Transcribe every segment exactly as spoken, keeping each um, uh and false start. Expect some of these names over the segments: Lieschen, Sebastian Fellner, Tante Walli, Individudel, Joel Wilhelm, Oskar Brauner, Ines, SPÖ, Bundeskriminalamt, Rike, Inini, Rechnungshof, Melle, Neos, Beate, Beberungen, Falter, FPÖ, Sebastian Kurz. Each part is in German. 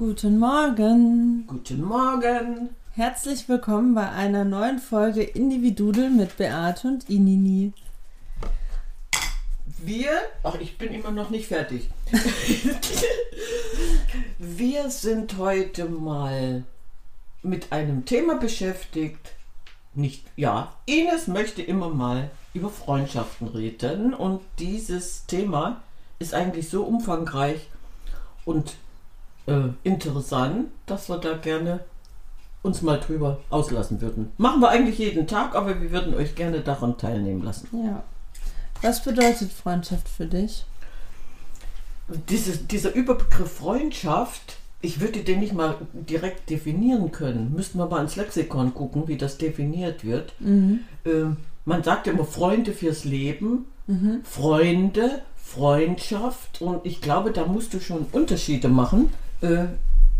Guten Morgen. Guten Morgen. Herzlich willkommen bei einer neuen Folge Individudel mit Beate und Inini. Wir, ach ich bin immer noch nicht fertig. Wir sind heute mal mit einem Thema beschäftigt. Nicht, ja, Ines möchte immer mal über Freundschaften reden und dieses Thema ist eigentlich so umfangreich und Äh, interessant, dass wir da gerne uns mal drüber auslassen würden. Machen wir eigentlich jeden Tag, aber wir würden euch gerne daran teilnehmen lassen. Ja. Was bedeutet Freundschaft für dich? Dieses, dieser Überbegriff Freundschaft, ich würde den nicht mal direkt definieren können. Müssten wir mal ins Lexikon gucken, wie das definiert wird. Mhm. Äh, man sagt immer Freunde fürs Leben, mhm. Freunde, Freundschaft und ich glaube, da musst du schon Unterschiede machen. Äh,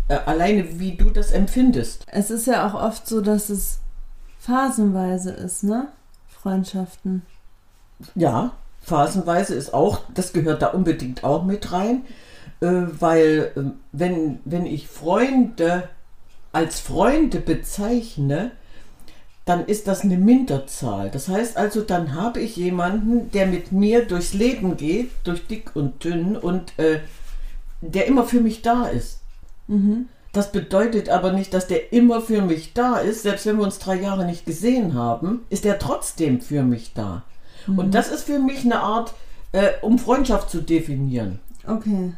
äh, alleine wie du das empfindest. Es ist ja auch oft so, dass es phasenweise ist, ne? Freundschaften. Ja, phasenweise ist auch, das gehört da unbedingt auch mit rein, äh, weil äh, wenn, wenn ich Freunde als Freunde bezeichne, dann ist das eine Minderzahl. Das heißt also, dann habe ich jemanden, der mit mir durchs Leben geht, durch dick und dünn und äh, der immer für mich da ist. Mhm. Das bedeutet aber nicht, dass der immer für mich da ist. Selbst wenn wir uns drei Jahre nicht gesehen haben, ist der trotzdem für mich da. Mhm. Und das ist für mich eine Art, äh, um Freundschaft zu definieren. Okay,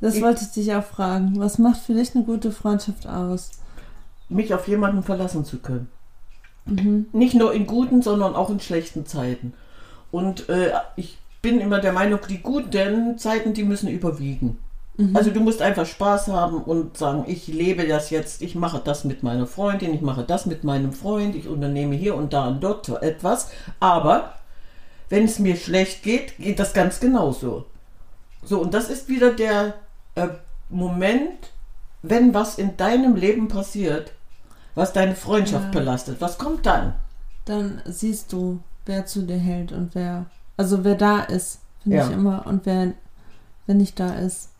das ich, wollte ich dich auch fragen. Was macht für dich eine gute Freundschaft aus? Mich auf jemanden verlassen zu können. Mhm. Nicht nur in guten, sondern auch in schlechten Zeiten. Und äh, ich bin immer der Meinung, die guten Zeiten, die müssen überwiegen. Also du musst einfach Spaß haben und sagen, ich lebe das jetzt, ich mache das mit meiner Freundin, ich mache das mit meinem Freund, ich unternehme hier und da und dort etwas. Aber wenn es mir schlecht geht, geht das ganz genauso. So, und das ist wieder der äh, Moment, wenn was in deinem Leben passiert, was deine Freundschaft ja. belastet. Was kommt dann? Dann siehst du, wer zu dir hält und wer, also wer da ist, finde ja. ich immer, und wer, wer nicht da ist.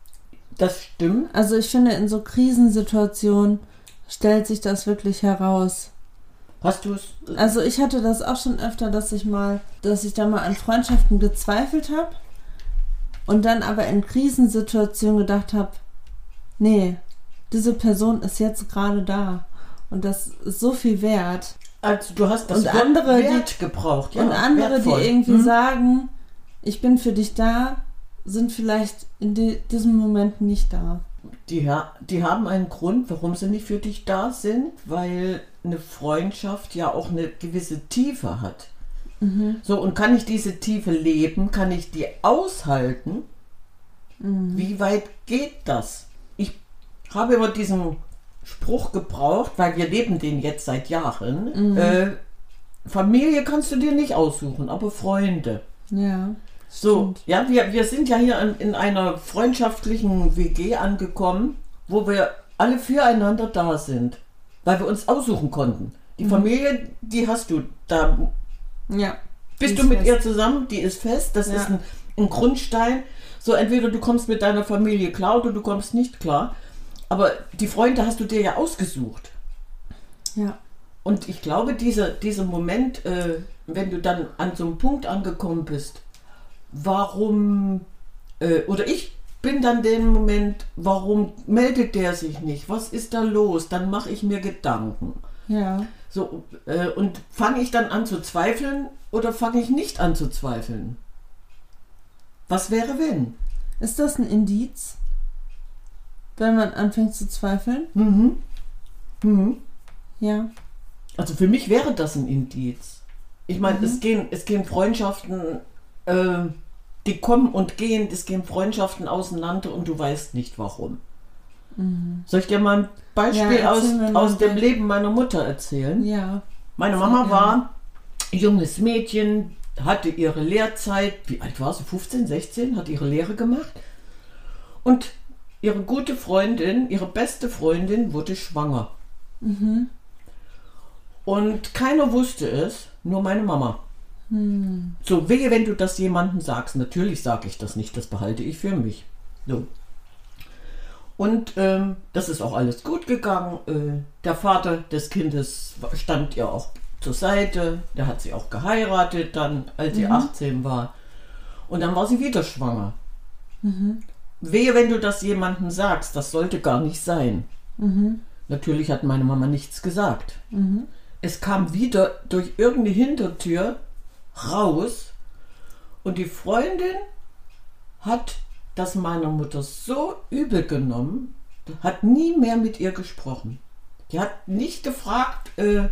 Das stimmt. Also ich finde, in so Krisensituationen stellt sich das wirklich heraus. Hast du es? Also ich hatte das auch schon öfter, dass ich mal, dass ich da mal an Freundschaften gezweifelt habe und dann aber in Krisensituationen gedacht habe, nee, diese Person ist jetzt gerade da und das ist so viel wert. Also du hast das und andere, Wert die, gebraucht. Ja, und andere, wertvoll. die irgendwie hm. sagen, ich bin für dich da, sind vielleicht in die, diesem Moment nicht da. Die, die haben einen Grund, warum sie nicht für dich da sind, weil eine Freundschaft ja auch eine gewisse Tiefe hat. Mhm. So, und kann ich diese Tiefe leben? Kann ich die aushalten? Mhm. Wie weit geht das? Ich habe immer diesen Spruch gebraucht, weil wir leben den jetzt seit Jahren. Mhm. Äh, Familie kannst du dir nicht aussuchen, aber Freunde. Ja. So, ja, wir, wir sind ja hier in, in einer freundschaftlichen W G angekommen, wo wir alle füreinander da sind, weil wir uns aussuchen konnten. Die mhm. Familie, die hast du, da ja, bist du mit fest. ihr zusammen, die ist fest, das ja. ist ein, ein Grundstein. So, entweder du kommst mit deiner Familie klar oder du kommst nicht klar, aber die Freunde hast du dir ja ausgesucht. Ja. Und ich glaube, dieser, dieser Moment, äh, wenn du dann an so einem Punkt angekommen bist, warum, äh, oder ich bin dann den Moment, warum meldet der sich nicht? Was ist da los? Dann mache ich mir Gedanken. Ja. So, äh, und fange ich dann an zu zweifeln oder fange ich nicht an zu zweifeln? Was wäre, wenn? Ist das ein Indiz, wenn man anfängt zu zweifeln? Mhm. Mhm. Ja. Also für mich wäre das ein Indiz. Ich meine, mhm. es gehen, es gehen Freundschaften, äh, die kommen und gehen, es gehen Freundschaften auseinander und du weißt nicht warum. Mhm. Soll ich dir mal ein Beispiel ja, aus, aus dem Leben meiner Mutter erzählen? Ja. Meine Mama war ein junges Mädchen, hatte ihre Lehrzeit, wie alt war sie, fünfzehn, sechzehn, hat ihre Lehre gemacht und ihre gute Freundin, ihre beste Freundin wurde schwanger. Mhm. Und keiner wusste es, nur meine Mama. So, wehe, wenn du das jemandem sagst. Natürlich sage ich das nicht, das behalte ich für mich. So. Und ähm, das ist auch alles gut gegangen. Äh, der Vater des Kindes stand ihr auch zur Seite. Der hat sie auch geheiratet dann, als sie mhm. achtzehn war. Und dann war sie wieder schwanger. Mhm. Wehe, wenn du das jemandem sagst, das sollte gar nicht sein. Mhm. Natürlich hat meine Mama nichts gesagt. Mhm. Es kam wieder durch irgendeine Hintertür raus und die Freundin hat das meiner Mutter so übel genommen, hat nie mehr mit ihr gesprochen. Die hat nicht gefragt, äh,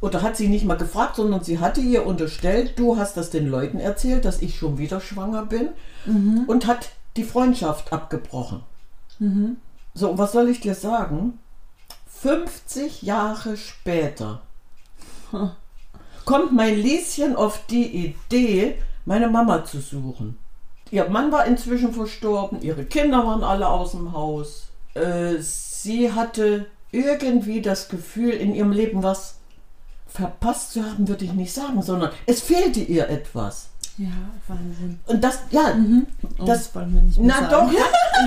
oder hat sie nicht mal gefragt, sondern sie hatte ihr unterstellt, du hast das den Leuten erzählt, dass ich schon wieder schwanger bin, mhm. und hat die Freundschaft abgebrochen. Mhm. So, und was soll ich dir sagen? fünfzig Jahre später hm. kommt mein Lieschen auf die Idee, meine Mama zu suchen. Ihr Mann war inzwischen verstorben, ihre Kinder waren alle aus dem Haus. Äh, sie hatte irgendwie das Gefühl, in ihrem Leben was verpasst zu haben, würde ich nicht sagen, sondern es fehlte ihr etwas. Ja, Wahnsinn. Und das, ja, mhm. oh, das wollen wir nicht mehr na sagen. Doch,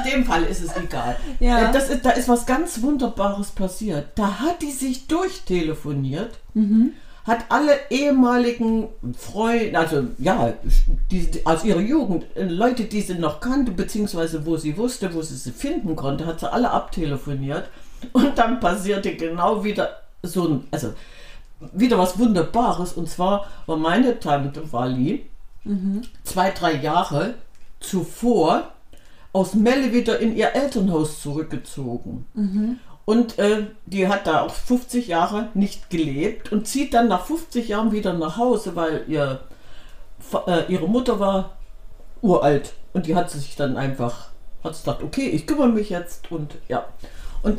in dem Fall ist es egal. Ja. Das ist, da ist was ganz Wunderbares passiert. Da hat die sich durchtelefoniert, mhm. hat alle ehemaligen Freunde, also ja, die, aus ihrer Jugend, Leute, die sie noch kannte, beziehungsweise wo sie wusste, wo sie sie finden konnte, hat sie alle abtelefoniert. Und dann passierte genau wieder so ein, also wieder was Wunderbares. Und zwar war meine Tante Walli mhm. zwei, drei Jahre zuvor aus Melle wieder in ihr Elternhaus zurückgezogen. Mhm. Und äh, die hat da auch fünfzig Jahre nicht gelebt und zieht dann nach fünfzig Jahren wieder nach Hause, weil ihr, äh, ihre Mutter war uralt. Und die hat sich dann einfach, hat gesagt, okay, ich kümmere mich jetzt. Und ja, und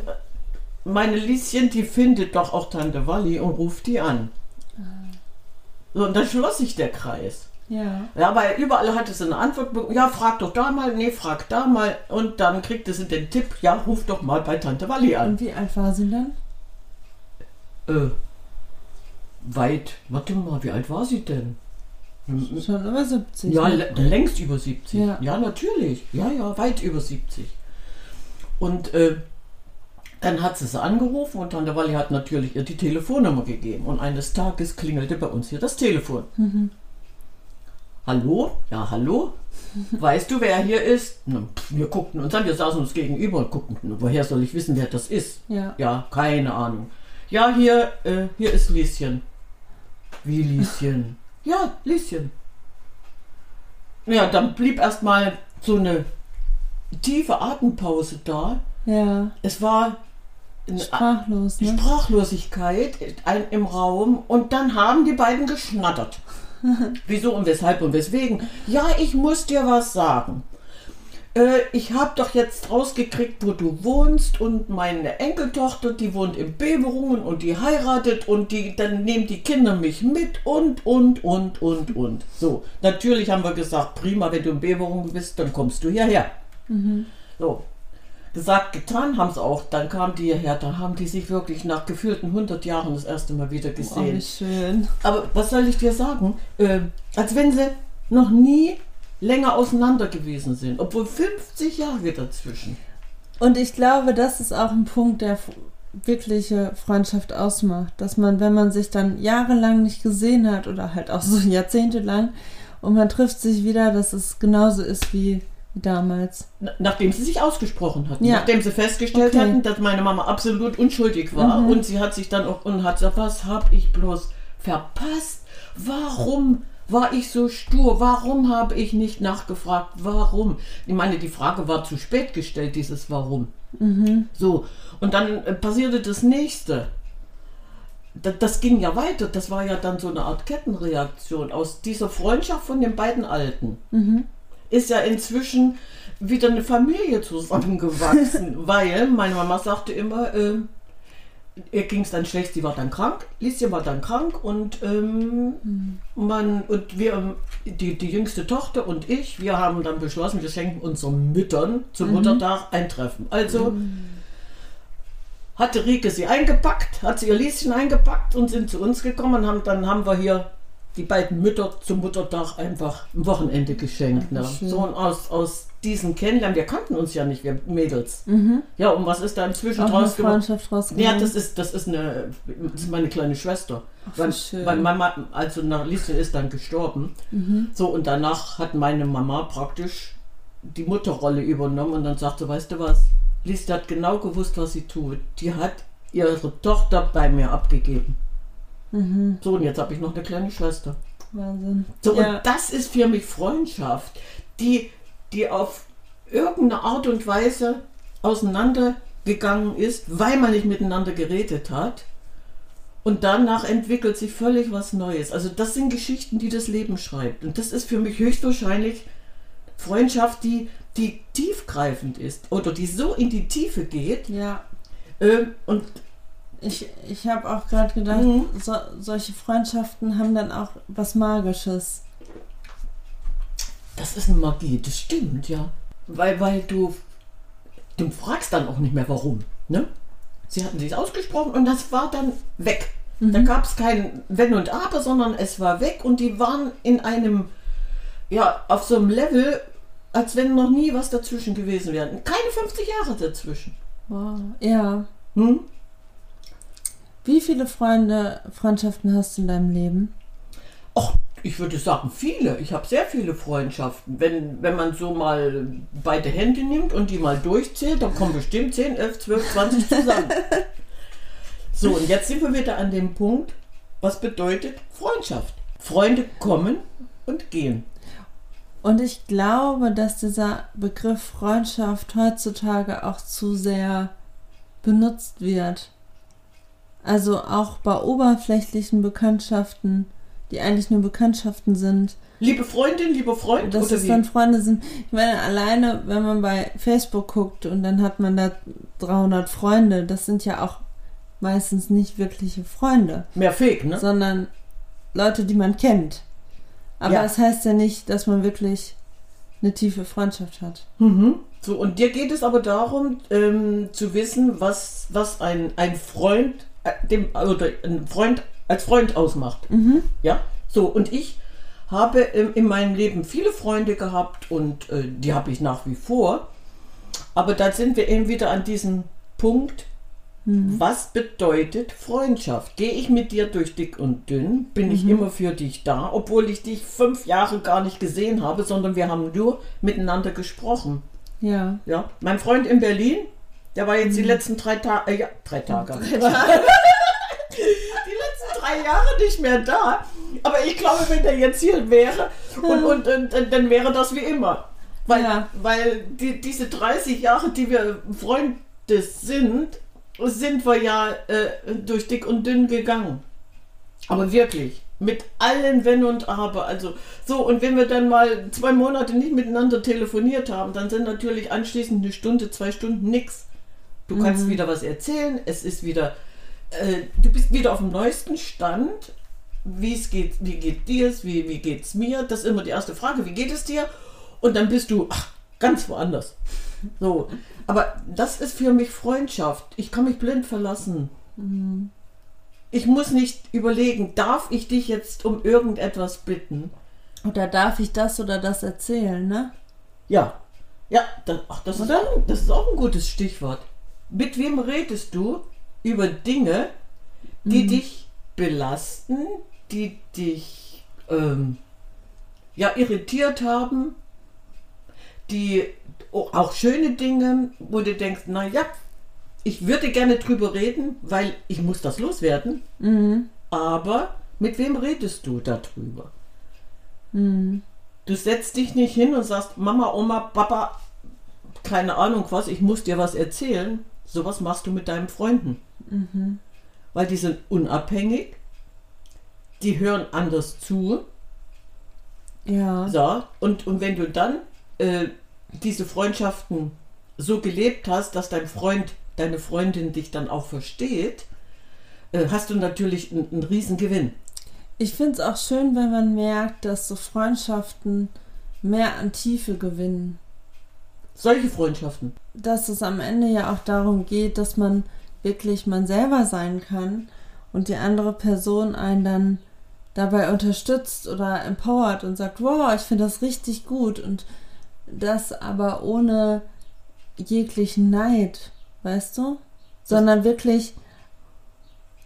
meine Lieschen, die findet doch auch Tante Walli und ruft die an. Mhm. So, und dann schloss sich der Kreis. Ja. Ja, weil überall hatte sie eine Antwort bekommen, ja, frag doch da mal, nee, frag da mal. Und dann kriegte sie den Tipp, ja, ruf doch mal bei Tante Walli an. Und wie alt war sie dann? Äh, weit, warte mal, wie alt war sie denn? Schon über siebzig. Ja, ne? längst über siebzig. Ja. ja, natürlich. Ja, ja, weit über siebzig. Und äh, dann hat sie sie angerufen und Tante Walli hat natürlich ihr die Telefonnummer gegeben. Und eines Tages klingelte bei uns hier das Telefon. Mhm. Hallo? Ja, hallo? Weißt du, wer hier ist? Na, pff, wir guckten uns an, wir saßen uns gegenüber und guckten, woher soll ich wissen, wer das ist? Ja, ja, keine Ahnung. Ja, hier, äh, hier ist Lieschen. Wie Lieschen? Ja, Lieschen. Ja, dann blieb erstmal so eine tiefe Atempause da. Ja. Es war eine Sprachlos, ne? Sprachlosigkeit im Raum und dann haben die beiden geschnattert. Wieso und weshalb und weswegen? Ja, ich muss dir was sagen. Äh, ich habe doch jetzt rausgekriegt, wo du wohnst und meine Enkeltochter, die wohnt in Beberungen und die heiratet und die, dann nehmen die Kinder mich mit und, und, und, und, und. So, natürlich haben wir gesagt, prima, wenn du in Beberungen bist, dann kommst du hierher. Mhm. So, gesagt, getan haben sie auch. Dann kamen die hierher, da haben die sich wirklich nach gefühlten hundert Jahren das erste Mal wieder gesehen. Oh, wie schön. Aber was soll ich dir sagen? Äh, als wenn sie noch nie länger auseinander gewesen sind, obwohl fünfzig Jahre dazwischen. Und ich glaube, das ist auch ein Punkt, der wirkliche Freundschaft ausmacht. Dass man, wenn man sich dann jahrelang nicht gesehen hat oder halt auch so jahrzehntelang und man trifft sich wieder, dass es genauso ist wie damals. Nachdem sie sich ausgesprochen hatten. Ja. Nachdem sie festgestellt okay. hatten, dass meine Mama absolut unschuldig war. Mhm. Und sie hat sich dann auch und hat gesagt, was habe ich bloß verpasst? Warum war ich so stur? Warum habe ich nicht nachgefragt? Warum? Ich meine, die Frage war zu spät gestellt, dieses Warum. Mhm. So. Und dann passierte das Nächste. Das ging ja weiter. Das war ja dann so eine Art Kettenreaktion aus dieser Freundschaft von den beiden Alten. Mhm. Ist ja inzwischen wieder eine Familie zusammengewachsen, weil meine Mama sagte immer, äh, ihr ging es dann schlecht, sie war dann krank, Lieschen war dann krank und ähm, mhm. man und wir, die, die jüngste Tochter und ich, wir haben dann beschlossen, wir schenken unseren Müttern zum mhm. Muttertag ein Treffen. Also mhm. hatte Rike sie eingepackt, hat sie ihr Lieschen eingepackt und sind zu uns gekommen und haben, dann haben wir hier die beiden Mütter zum Muttertag einfach ein Wochenende geschenkt. Ne? So und aus, aus diesen Kennenlernen, wir kannten uns ja nicht, wir Mädels. Mhm. Ja, und was ist da inzwischen auch draus gemacht? Ja, das ist, das ist eine, das ist meine kleine Schwester. Ach, weil, schön. Weil Mama, also nach Lieschen ist dann gestorben. Mhm. So, und danach hat meine Mama praktisch die Mutterrolle übernommen und dann sagte, weißt du was, Lieschen hat genau gewusst, was sie tut. Die hat ihre Tochter bei mir abgegeben. Mhm. So, und jetzt habe ich noch eine kleine Schwester. Wahnsinn. So, ja. Und das ist für mich Freundschaft, die, die auf irgendeine Art und Weise auseinandergegangen ist, weil man nicht miteinander geredet hat. Und danach entwickelt sich völlig was Neues. Also das sind Geschichten, die das Leben schreibt. Und das ist für mich höchstwahrscheinlich Freundschaft, die, die tiefgreifend ist oder die so in die Tiefe geht. Ja. Ähm, und Ich, ich habe auch gerade gedacht, mhm. so, solche Freundschaften haben dann auch was Magisches. Das ist eine Magie, das stimmt, ja. Weil, weil du, du fragst dann auch nicht mehr, warum. Ne? Sie hatten sich ausgesprochen und das war dann weg. Mhm. Da gab es kein Wenn und Aber, sondern es war weg und die waren in einem, ja, auf so einem Level, als wenn noch nie was dazwischen gewesen wäre. Keine fünfzig Jahre dazwischen. Wow, ja. Hm? Wie viele Freunde, Freundschaften hast du in deinem Leben? Ach, ich würde sagen viele. Ich habe sehr viele Freundschaften. Wenn, wenn man so mal beide Hände nimmt und die mal durchzählt, dann kommen bestimmt zehn, elf, zwölf, zwanzig zusammen. So, und jetzt sind wir wieder an dem Punkt, was bedeutet Freundschaft? Freunde kommen und gehen. Und ich glaube, dass dieser Begriff Freundschaft heutzutage auch zu sehr benutzt wird. Also auch bei oberflächlichen Bekanntschaften, die eigentlich nur Bekanntschaften sind. Liebe Freundin, liebe Freund, dass es dann Freunde sind. Ich meine, alleine, wenn man bei Facebook guckt und dann hat man da dreihundert Freunde, das sind ja auch meistens nicht wirkliche Freunde. Mehr Fake, ne? Sondern Leute, die man kennt. Aber ja, das heißt ja nicht, dass man wirklich eine tiefe Freundschaft hat. Mhm. So, und dir geht es aber darum, ähm, zu wissen, was, was ein, ein Freund Dem, oder ein Freund als Freund ausmacht. Mhm. Ja, so, und ich habe in, in meinem Leben viele Freunde gehabt und äh, die habe ich nach wie vor. Aber da sind wir eben wieder an diesem Punkt, mhm. was bedeutet Freundschaft? Gehe ich mit dir durch dick und dünn? Bin mhm. ich immer für dich da? Obwohl ich dich fünf Jahre gar nicht gesehen habe, sondern wir haben nur miteinander gesprochen. Ja. Ja. Mein Freund in Berlin, der war jetzt die letzten drei Tage, äh, ja, drei Tage. Drei Tage. Die letzten drei Jahre nicht mehr da. Aber ich glaube, wenn der jetzt hier wäre, und, und, und, und dann wäre das wie immer. Weil, ja. weil die, diese dreißig Jahre, die wir Freunde sind, sind wir ja äh, durch dick und dünn gegangen. Aber wirklich. Mit allen Wenn und Aber. Also so, und wenn wir dann mal zwei Monate nicht miteinander telefoniert haben, dann sind natürlich anschließend eine Stunde, zwei Stunden nichts. Du kannst mhm. wieder was erzählen, es ist wieder, äh, du bist wieder auf dem neuesten Stand, wie es geht, wie geht dir es, wie, wie geht es mir, das ist immer die erste Frage, wie geht es dir? Und dann bist du ach, ganz woanders. So, aber das ist für mich Freundschaft, ich kann mich blind verlassen. Mhm. Ich muss nicht überlegen, darf ich dich jetzt um irgendetwas bitten? Oder darf ich das oder das erzählen, ne? Ja, ja, das, ach, das, ist, das ist auch ein gutes Stichwort. Mit wem redest du über Dinge, die mhm. dich belasten, die dich ähm, ja, irritiert haben, die auch schöne Dinge, wo du denkst, naja, ich würde gerne drüber reden, weil ich muss das loswerden, mhm. aber mit wem redest du darüber? Mhm. Du setzt dich nicht hin und sagst, Mama, Oma, Papa, keine Ahnung was, ich muss dir was erzählen. Sowas machst du mit deinen Freunden. Mhm. Weil die sind unabhängig, die hören anders zu. Ja. So, und, und wenn du dann äh, diese Freundschaften so gelebt hast, dass dein Freund, deine Freundin dich dann auch versteht, äh, hast du natürlich einen, einen riesen Gewinn. Ich finde es auch schön, wenn man merkt, dass so Freundschaften mehr an Tiefe gewinnen. Solche Freundschaften. Dass es am Ende ja auch darum geht, dass man wirklich man selber sein kann und die andere Person einen dann dabei unterstützt oder empowert und sagt, wow, ich finde das richtig gut, und das aber ohne jeglichen Neid, weißt du, sondern wirklich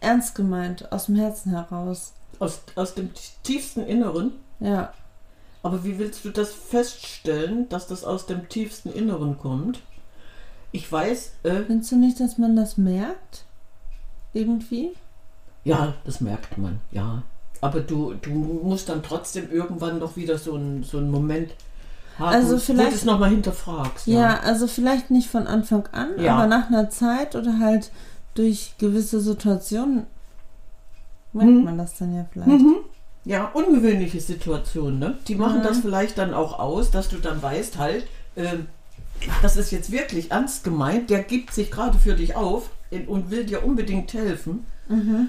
ernst gemeint, aus dem Herzen heraus. Aus, aus dem tiefsten Inneren? Ja. Aber wie willst du das feststellen, dass das aus dem tiefsten Inneren kommt? Ich weiß... Äh, Findest du nicht, dass man das merkt? Irgendwie? Ja, das merkt man, ja. Aber du, du musst dann trotzdem irgendwann noch wieder so einen so einen Moment haben, also vielleicht, wo du es nochmal hinterfragst. Ja. ja, also vielleicht nicht von Anfang an, ja. aber nach einer Zeit oder halt durch gewisse Situationen merkt hm. man das dann ja vielleicht. Mhm. Ja, ungewöhnliche Situationen, ne? Die machen mhm. das vielleicht dann auch aus, dass du dann weißt halt, äh, das ist jetzt wirklich ernst gemeint, der gibt sich gerade für dich auf und will dir unbedingt helfen. Mhm.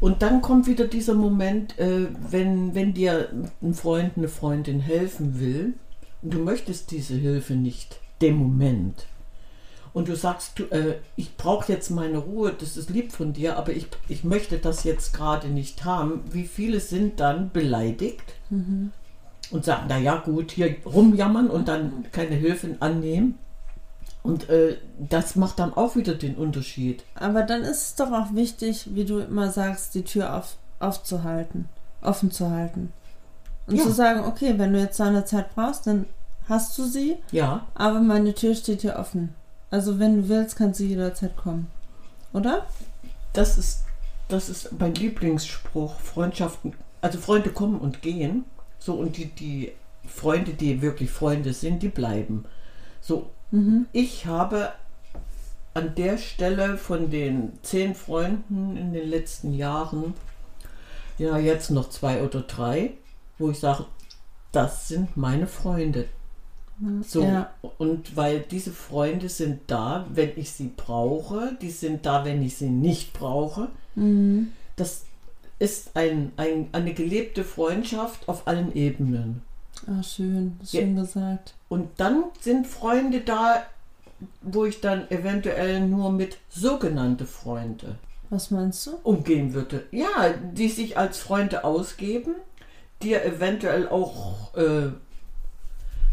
Und dann kommt wieder dieser Moment, äh, wenn, wenn dir ein Freund, eine Freundin helfen will und du möchtest diese Hilfe nicht, dem Moment. Und du sagst, du, äh, ich brauche jetzt meine Ruhe, das ist lieb von dir, aber ich, ich möchte das jetzt gerade nicht haben. Wie viele sind dann beleidigt mhm. und sagen, naja gut, hier rumjammern und dann keine Hilfe annehmen. Und äh, das macht dann auch wieder den Unterschied. Aber dann ist es doch auch wichtig, wie du immer sagst, die Tür auf, aufzuhalten, offen zu halten. Und ja. zu sagen, okay, wenn du jetzt so eine Zeit brauchst, dann hast du sie, ja. aber meine Tür steht hier offen. Also wenn du willst, kannst du jederzeit kommen, oder? Das ist, das ist mein Lieblingsspruch, Freundschaften, also Freunde kommen und gehen, so, und die, die Freunde, die wirklich Freunde sind, die bleiben. So, mhm. ich habe an der Stelle von den zehn Freunden in den letzten Jahren, ja jetzt noch zwei oder drei, wo ich sage, das sind meine Freunde. So, ja. Und weil diese Freunde sind da, wenn ich sie brauche, die sind da, wenn ich sie nicht brauche. Mhm. Das ist ein, ein, eine gelebte Freundschaft auf allen Ebenen. Ah, schön, schön ja. gesagt. Und dann sind Freunde da, wo ich dann eventuell nur mit sogenannte Freunde. Was meinst du? Umgehen würde. Ja, die sich als Freunde ausgeben, dir eventuell auch äh,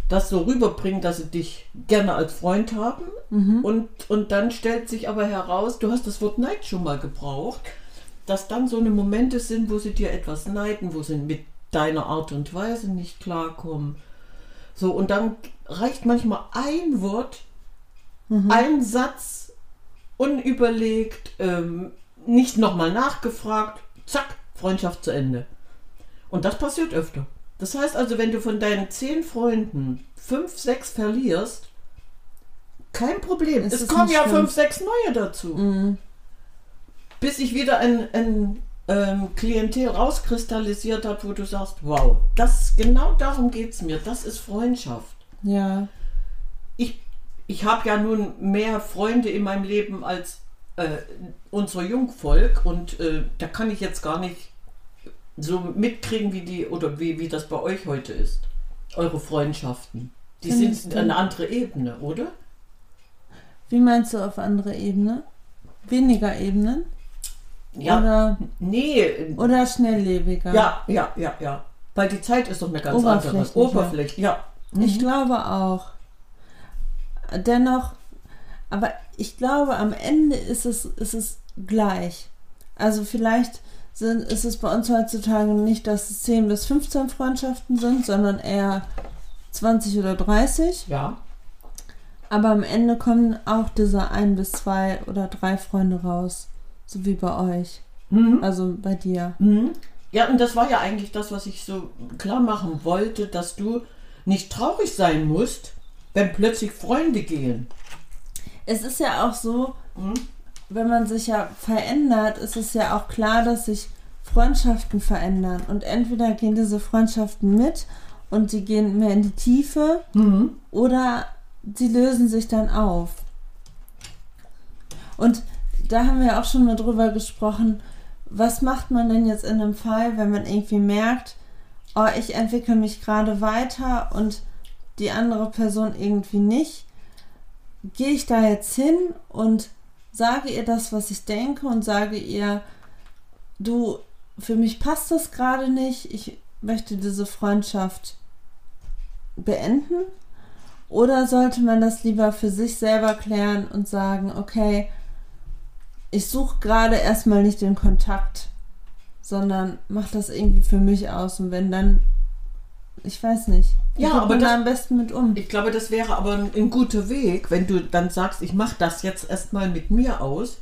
das so rüberbringen, dass sie dich gerne als Freund haben. Mhm. Und, und dann stellt sich aber heraus, du hast das Wort Neid schon mal gebraucht, dass dann so eine Momente sind, wo sie dir etwas neiden, wo sie mit deiner Art und Weise nicht klarkommen. So, und dann reicht manchmal ein Wort, mhm. ein Satz, unüberlegt, ähm, nicht nochmal nachgefragt, zack, Freundschaft zu Ende. Und das passiert öfter. Das heißt also, wenn du von deinen zehn Freunden fünf, sechs verlierst, kein Problem. Es, es kommen ja schlimm. fünf, sechs neue dazu. Mhm. Bis ich wieder ein, ein ähm, Klientel rauskristallisiert habe, wo du sagst, wow, das, genau darum geht es mir. Das ist Freundschaft. Ja. Ich, ich habe ja nun mehr Freunde in meinem Leben als äh, unser Jungvolk, und äh, da kann ich jetzt gar nicht so mitkriegen, wie die oder wie, wie das bei euch heute ist. Eure Freundschaften. Die Find sind eine andere Ebene, oder? Wie meinst du auf andere Ebene? Weniger Ebenen? Ja. Oder, nee. Oder schnelllebiger. Ja, ja, ja, ja. Weil die Zeit ist doch eine ganz andere. Oberflächlich, ja. Mhm. Ich glaube auch. Dennoch, aber ich glaube, am Ende ist es, ist es gleich. Also vielleicht sind, ist es bei uns heutzutage nicht, dass es zehn bis fünfzehn Freundschaften sind, sondern eher zwanzig oder dreißig. Ja. Aber am Ende kommen auch diese ein bis zwei oder drei Freunde raus. So wie bei euch. Mhm. Also bei dir. Mhm. Ja, und das war ja eigentlich das, was ich so klar machen wollte, dass du nicht traurig sein musst, wenn plötzlich Freunde gehen. Es ist ja auch so... Mhm. Wenn man sich ja verändert, ist es ja auch klar, dass sich Freundschaften verändern. Und entweder gehen diese Freundschaften mit und die gehen mehr in die Tiefe, mhm. oder sie lösen sich dann auf. Und da haben wir auch schon mal drüber gesprochen, was macht man denn jetzt in einem Fall, wenn man irgendwie merkt, oh, ich entwickle mich gerade weiter und die andere Person irgendwie nicht. Gehe ich da jetzt hin und sage ihr das, was ich denke, und sage ihr, du, für mich passt das gerade nicht, ich möchte diese Freundschaft beenden? Oder sollte man das lieber für sich selber klären und sagen, okay, ich suche gerade erstmal nicht den Kontakt, sondern mach das irgendwie für mich aus und wenn dann, ich weiß nicht, ja, aber man da am besten mit um. Ich glaube, das wäre aber ein, ein guter Weg, wenn du dann sagst, ich mache das jetzt erstmal mit mir aus,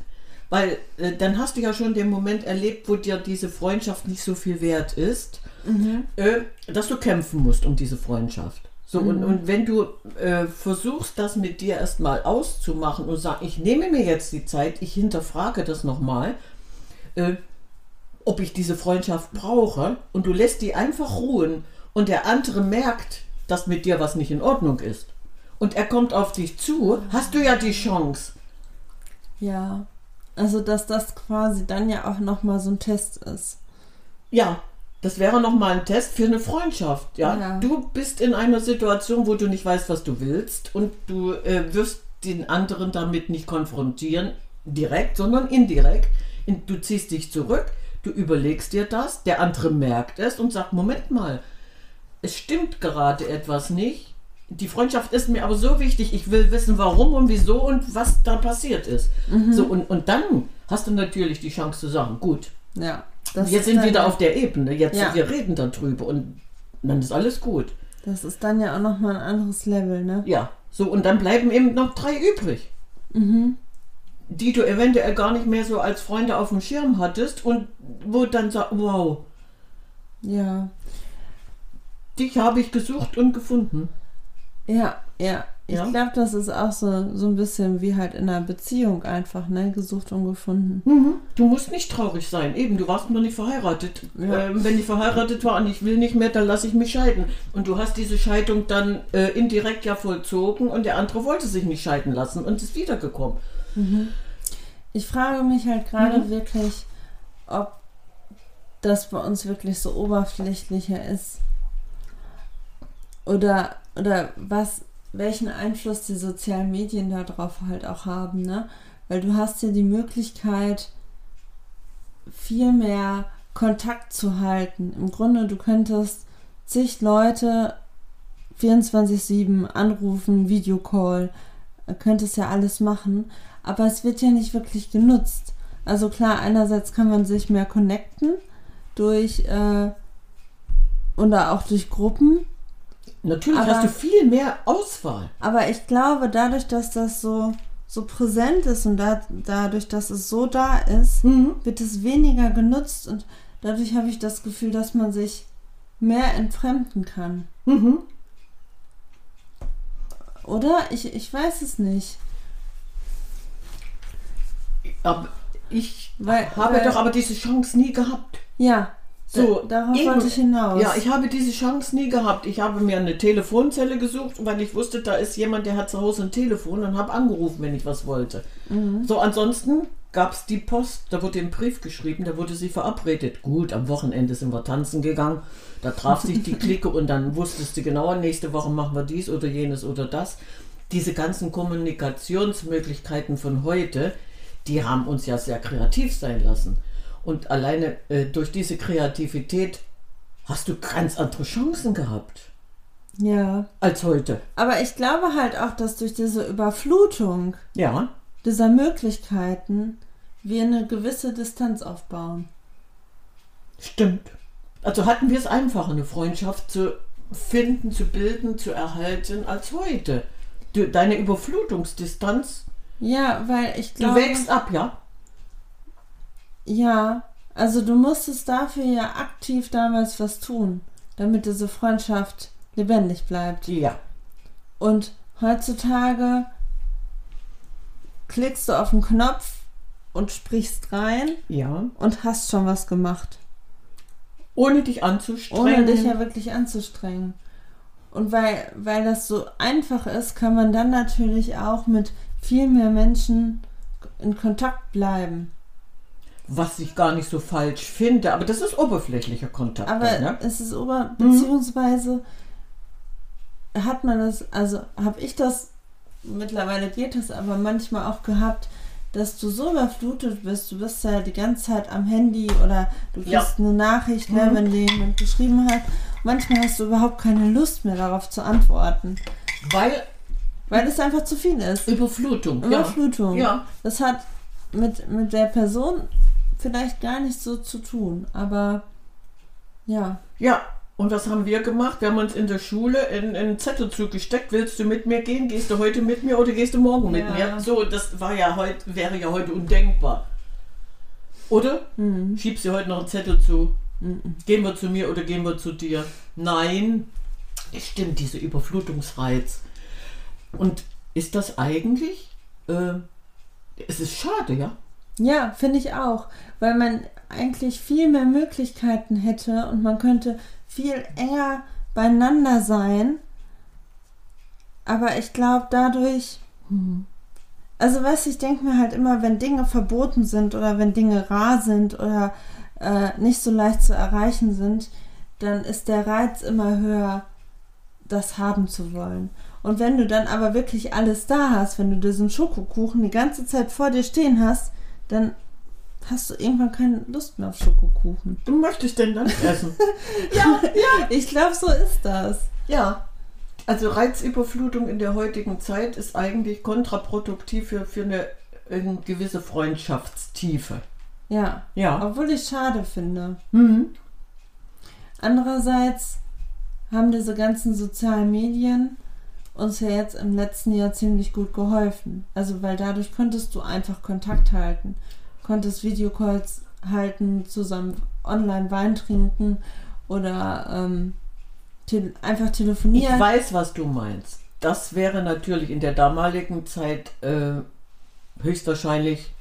weil äh, dann hast du ja schon den Moment erlebt, wo dir diese Freundschaft nicht so viel wert ist, mhm. äh, dass du kämpfen musst um diese Freundschaft. So, mhm. und, und wenn du äh, versuchst, das mit dir erstmal auszumachen und sagst, ich nehme mir jetzt die Zeit, ich hinterfrage das nochmal, äh, ob ich diese Freundschaft brauche, und du lässt die einfach ruhen und der andere merkt, dass mit dir was nicht in Ordnung ist und er kommt auf dich zu, hast du ja die Chance. Ja, also dass das quasi dann ja auch nochmal so ein Test ist. Ja. Das wäre nochmal ein Test für eine Freundschaft. Ja? Ja. Du bist in einer Situation, wo du nicht weißt, was du willst, und du äh, wirst den anderen damit nicht konfrontieren, direkt, sondern indirekt. Du ziehst dich zurück, du überlegst dir das, der andere merkt es und sagt, Moment mal, es stimmt gerade etwas nicht. Die Freundschaft ist mir aber so wichtig, ich will wissen, warum und wieso und was da passiert ist. Mhm. So, und, und dann hast du natürlich die Chance zu sagen, gut, ja. Das jetzt sind wir wieder auf der Ebene, jetzt ja. wir reden darüber und dann ist alles gut. Das ist dann ja auch nochmal ein anderes Level, ne? Ja, so, und dann bleiben eben noch drei übrig, mhm. die du eventuell gar nicht mehr so als Freunde auf dem Schirm hattest und wo dann sagst, wow, ja, dich habe ich gesucht und gefunden. Ja, ja, ich ja? glaube, das ist auch so, so ein bisschen wie halt in einer Beziehung einfach, ne? Gesucht und gefunden. Mhm. Du musst nicht traurig sein, eben, du warst noch nicht verheiratet. Ja. Ähm, wenn ich verheiratet war und ich will nicht mehr, dann lasse ich mich scheiden. Und du hast diese Scheidung dann äh, indirekt ja vollzogen und der andere wollte sich nicht scheiden lassen und ist wiedergekommen. Mhm. Ich frage mich halt gerade mhm. wirklich, ob das bei uns wirklich so oberflächlicher ist. Oder, oder was... welchen Einfluss die sozialen Medien darauf halt auch haben, ne? Weil du hast ja die Möglichkeit, viel mehr Kontakt zu halten. Im Grunde, du könntest zig Leute vierundzwanzig sieben anrufen, Videocall, könntest ja alles machen, aber es wird ja nicht wirklich genutzt. Also klar, einerseits kann man sich mehr connecten durch äh, oder auch durch Gruppen. Natürlich aber, hast du viel mehr Auswahl. Aber ich glaube, dadurch, dass das so, so präsent ist und da, dadurch, dass es so da ist, mhm. wird es weniger genutzt und dadurch habe ich das Gefühl, dass man sich mehr entfremden kann. Mhm. Oder? Ich, ich weiß es nicht. Aber ich weil, habe weil, doch aber diese Chance nie gehabt. Ja. So, darauf wollte ich hinaus. Ja, ich habe diese Chance nie gehabt. Ich habe mir eine Telefonzelle gesucht, weil ich wusste, da ist jemand, der hat zu Hause ein Telefon, und habe angerufen, wenn ich was wollte. Mhm. So, ansonsten gab es die Post, da wurde ein Brief geschrieben, da wurde sie verabredet. Gut, am Wochenende sind wir tanzen gegangen, da traf sich die Clique und dann wusstest du genau, nächste Woche machen wir dies oder jenes oder das. Diese ganzen Kommunikationsmöglichkeiten von heute, die haben uns ja sehr kreativ sein lassen. Und alleine äh, durch diese Kreativität hast du ganz andere Chancen gehabt. Ja. Als heute. Aber ich glaube halt auch, dass durch diese Überflutung ja. dieser Möglichkeiten wir eine gewisse Distanz aufbauen. Stimmt. Also hatten wir es einfacher, eine Freundschaft zu finden, zu bilden, zu erhalten, als heute. Du, deine Überflutungsdistanz. Ja, weil ich glaube... Du wächst ab, ja? Ja, also du musstest dafür ja aktiv damals was tun, damit diese Freundschaft lebendig bleibt. Ja. Und heutzutage klickst du auf den Knopf und sprichst rein. Ja. Und hast schon was gemacht. Ohne dich anzustrengen. Ohne dich ja wirklich anzustrengen. Und weil, weil das so einfach ist, kann man dann natürlich auch mit viel mehr Menschen in Kontakt bleiben. Was ich gar nicht so falsch finde, aber das ist oberflächlicher Kontakt. Aber dann, ne? es ist ober... Beziehungsweise mhm. hat man das, also habe ich das, mittlerweile geht das, aber manchmal auch gehabt, dass du so überflutet bist, du bist ja die ganze Zeit am Handy oder du kriegst ja. eine Nachricht, ne, wenn dir jemand geschrieben hat. Manchmal hast du überhaupt keine Lust mehr darauf zu antworten. Weil? Weil es einfach zu viel ist. Überflutung. Überflutung. Ja. Ja. Das hat mit, mit der Person vielleicht gar nicht so zu tun, aber ja. Ja. Und was haben wir gemacht? Wir haben uns in der Schule in, in einen Zettel zugesteckt. Willst du mit mir gehen? Gehst du heute mit mir oder gehst du morgen mit ja. mir? So, das war ja heute, wäre ja heute undenkbar. Oder? Mhm. Schiebst du heute noch einen Zettel zu? Mhm. Gehen wir zu mir oder gehen wir zu dir? Nein. Stimmt, dieser Überflutungsreiz. Und ist das eigentlich, äh, es ist schade, ja? Ja, finde ich auch, weil man eigentlich viel mehr Möglichkeiten hätte und man könnte viel enger beieinander sein, aber ich glaube dadurch, also weißt du, ich denke mir halt immer, wenn Dinge verboten sind oder wenn Dinge rar sind oder äh, nicht so leicht zu erreichen sind, dann ist der Reiz immer höher, das haben zu wollen. Und wenn du dann aber wirklich alles da hast, wenn du diesen Schokokuchen die ganze Zeit vor dir stehen hast, dann hast du irgendwann keine Lust mehr auf Schokokuchen. Du möchtest denn dann essen? Ja, ja. Ich glaube, so ist das. Ja. Also Reizüberflutung in der heutigen Zeit ist eigentlich kontraproduktiv für, für eine, eine gewisse Freundschaftstiefe. Ja. Ja. Obwohl ich es schade finde. Mhm. Andererseits haben diese ganzen sozialen Medien uns ja jetzt im letzten Jahr ziemlich gut geholfen. Also weil dadurch konntest du einfach Kontakt halten, konntest Videocalls halten, zusammen online Wein trinken oder ähm, te- einfach telefonieren. Ich weiß, was du meinst. Das wäre natürlich in der damaligen Zeit äh, höchstwahrscheinlich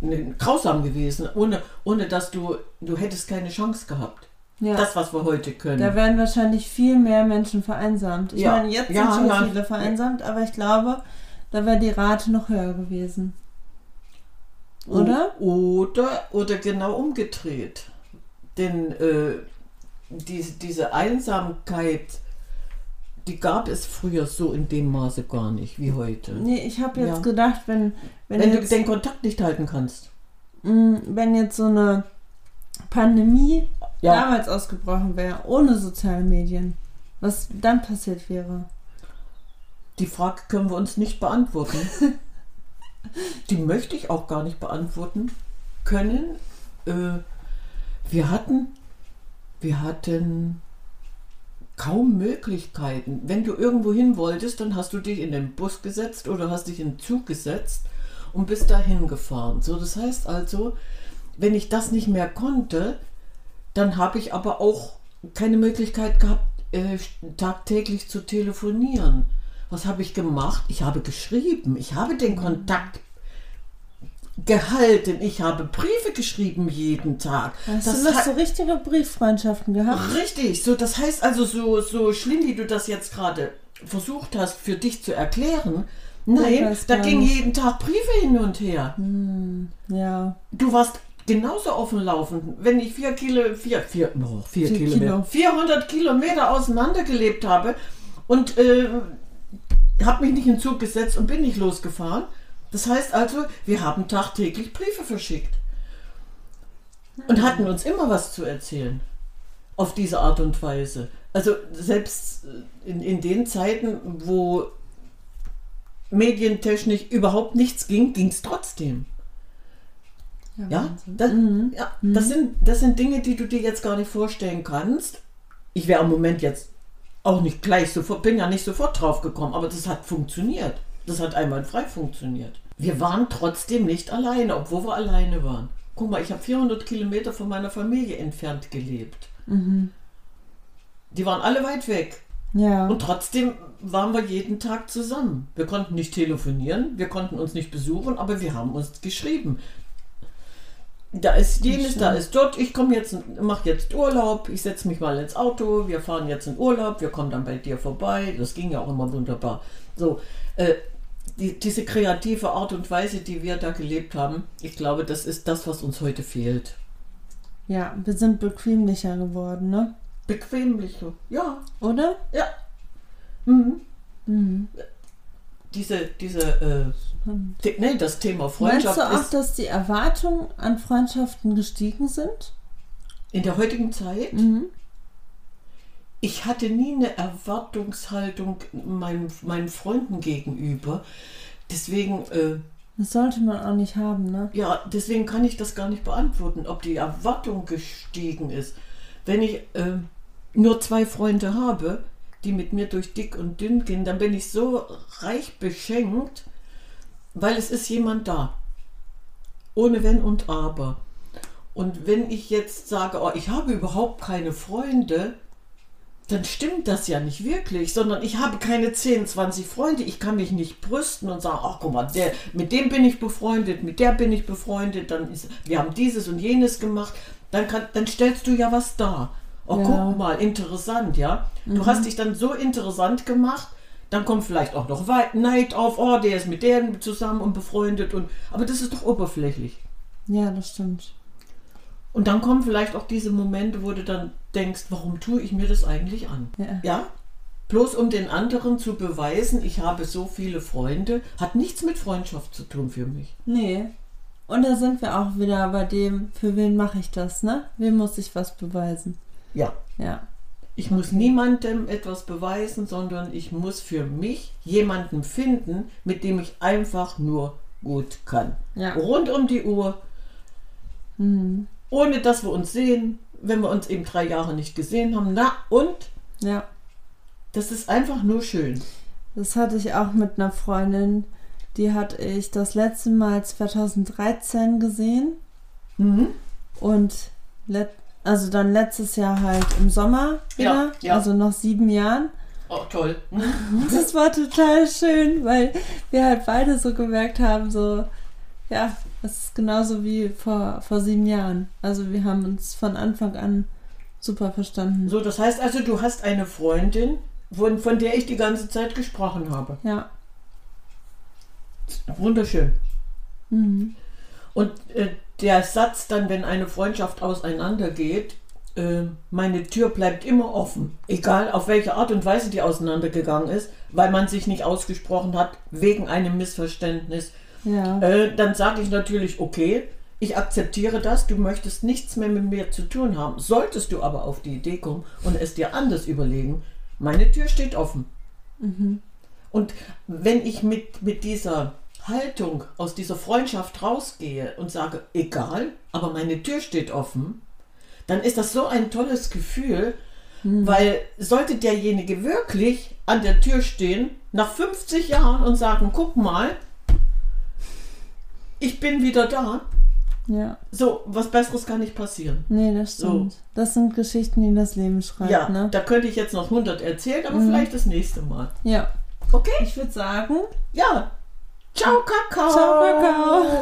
ne, grausam gewesen, ohne, ohne dass du, du hättest keine Chance gehabt. Ja. Das, was wir heute können. Da werden wahrscheinlich viel mehr Menschen vereinsamt. Ich ja. meine, jetzt ja, sind schon ja. viele vereinsamt, aber ich glaube, da wäre die Rate noch höher gewesen. Oder? O- oder, oder genau umgedreht. Denn äh, die, diese Einsamkeit, die gab es früher so in dem Maße gar nicht wie heute. Nee, ich habe jetzt ja. gedacht, wenn... Wenn, wenn jetzt, du den Kontakt nicht halten kannst. Wenn jetzt so eine Pandemie... Ja. damals ausgebrochen wäre, ohne soziale Medien, was dann passiert wäre? Die Frage können wir uns nicht beantworten. Die möchte ich auch gar nicht beantworten können. Äh, wir hatten, wir hatten kaum Möglichkeiten. Wenn du irgendwo hin wolltest, dann hast du dich in den Bus gesetzt oder hast dich in den Zug gesetzt und bist dahin gefahren. So, das heißt also, wenn ich das nicht mehr konnte, dann habe ich aber auch keine Möglichkeit gehabt, äh, tagtäglich zu telefonieren. Was habe ich gemacht? Ich habe geschrieben. Ich habe den Kontakt gehalten. Ich habe Briefe geschrieben jeden Tag. Hast das du hat, so richtige Brieffreundschaften gehabt? Richtig. So, das heißt also, so, so schlimm, wie du das jetzt gerade versucht hast, für dich zu erklären, nein, da ging jeden Tag Briefe hin und her. Hm, ja. Du warst genauso offen laufen, wenn ich vier Kilo, vier, vier, oh, vier, vier Kilometer, Kilo. vierhundert Kilometer auseinander gelebt habe und äh, habe mich nicht in den Zug gesetzt und bin nicht losgefahren. Das heißt also, wir haben tagtäglich Briefe verschickt und hatten uns immer was zu erzählen auf diese Art und Weise. Also selbst in, in den Zeiten, wo medientechnisch überhaupt nichts ging, ging es trotzdem. Ja, das, mhm. ja das, sind, das sind Dinge, die du dir jetzt gar nicht vorstellen kannst. Ich wäre im Moment jetzt auch nicht gleich sofort, bin ja nicht sofort drauf gekommen, aber das hat funktioniert. Das hat einwandfrei funktioniert. Wir waren trotzdem nicht alleine, obwohl wir alleine waren. Guck mal, ich habe vierhundert Kilometer von meiner Familie entfernt gelebt. Mhm. Die waren alle weit weg. Ja. Und trotzdem waren wir jeden Tag zusammen. Wir konnten nicht telefonieren, wir konnten uns nicht besuchen, aber wir haben uns geschrieben. Da ist jenes, da ist dort, ich komme jetzt, mache jetzt Urlaub, ich setze mich mal ins Auto, wir fahren jetzt in Urlaub, wir kommen dann bei dir vorbei, das ging ja auch immer wunderbar. So, äh, die, diese kreative Art und Weise, die wir da gelebt haben, ich glaube, das ist das, was uns heute fehlt. Ja, wir sind bequemlicher geworden, ne? Bequemlicher, ja. Oder? Ja. Mhm. Mhm. diese, diese äh, The nee, das Thema Freundschaft. Meinst du auch, dass die Erwartungen an Freundschaften gestiegen sind? In der heutigen Zeit? Mhm. Ich hatte nie eine Erwartungshaltung meinen, meinen Freunden gegenüber. Deswegen... Äh, das sollte man auch nicht haben, ne? Ja, deswegen kann ich das gar nicht beantworten, ob die Erwartung gestiegen ist. Wenn ich äh, nur zwei Freunde habe, die mit mir durch dick und dünn gehen, dann bin ich so reich beschenkt, weil es ist jemand da. Ohne Wenn und Aber. Und wenn ich jetzt sage, oh, ich habe überhaupt keine Freunde, dann stimmt das ja nicht wirklich, sondern ich habe keine zehn, zwanzig Freunde. Ich kann mich nicht brüsten und sagen, ach guck mal, der, mit dem bin ich befreundet, mit der bin ich befreundet, dann ist, wir haben dieses und jenes gemacht. Dann, kann, dann stellst du ja was dar. Oh, ja. Guck mal, interessant, ja. Mhm. Du hast dich dann so interessant gemacht, dann kommt vielleicht auch noch Neid auf, oh, der ist mit denen zusammen und befreundet. Und, aber das ist doch oberflächlich. Ja, das stimmt. Und dann kommen vielleicht auch diese Momente, wo du dann denkst, warum tue ich mir das eigentlich an? Ja. Ja? Bloß um den anderen zu beweisen, ich habe so viele Freunde, hat nichts mit Freundschaft zu tun für mich. Nee. Und da sind wir auch wieder bei dem, für wen mache ich das, ne? Wem muss ich was beweisen? Ja. Ja. Ich okay. muss niemandem etwas beweisen, sondern ich muss für mich jemanden finden, mit dem ich einfach nur gut kann. Ja. Rund um die Uhr. Mhm. Ohne dass wir uns sehen, wenn wir uns eben drei Jahre nicht gesehen haben. Na und? Ja. Das ist einfach nur schön. Das hatte ich auch mit einer Freundin. Die hatte ich das letzte Mal zwanzig dreizehn gesehen. Mhm. Und letztes Also dann letztes Jahr halt im Sommer wieder, ja, ja. Also nach sieben Jahren. Oh, toll. Das war total schön, weil wir halt beide so gemerkt haben, so, ja, es ist genauso wie vor, vor sieben Jahren. Also wir haben uns von Anfang an super verstanden. So, das heißt also, du hast eine Freundin, von, von der ich die ganze Zeit gesprochen habe. Ja. Wunderschön. Mhm. Und äh, der Satz dann, wenn eine Freundschaft auseinandergeht, äh, meine Tür bleibt immer offen, egal auf welche Art und Weise die auseinandergegangen ist, weil man sich nicht ausgesprochen hat, wegen einem Missverständnis, ja. äh, dann sage ich natürlich, okay, ich akzeptiere das, du möchtest nichts mehr mit mir zu tun haben. Solltest du aber auf die Idee kommen und es dir anders überlegen, meine Tür steht offen. Mhm. Und wenn ich mit, mit dieser... Haltung aus dieser Freundschaft rausgehe und sage, egal, aber meine Tür steht offen, dann ist das so ein tolles Gefühl, mhm. weil sollte derjenige wirklich an der Tür stehen, nach fünfzig Jahren und sagen, guck mal, ich bin wieder da. Ja. So, was Besseres kann nicht passieren. Nee, das stimmt. So. Das sind Geschichten, die in das Leben schreibt. Ja, ne? Da könnte ich jetzt noch hundert erzählen, aber mhm. vielleicht das nächste Mal. Ja. Okay? Ich würde sagen, ja. Ciao, Kakao. Ciao, Kakao.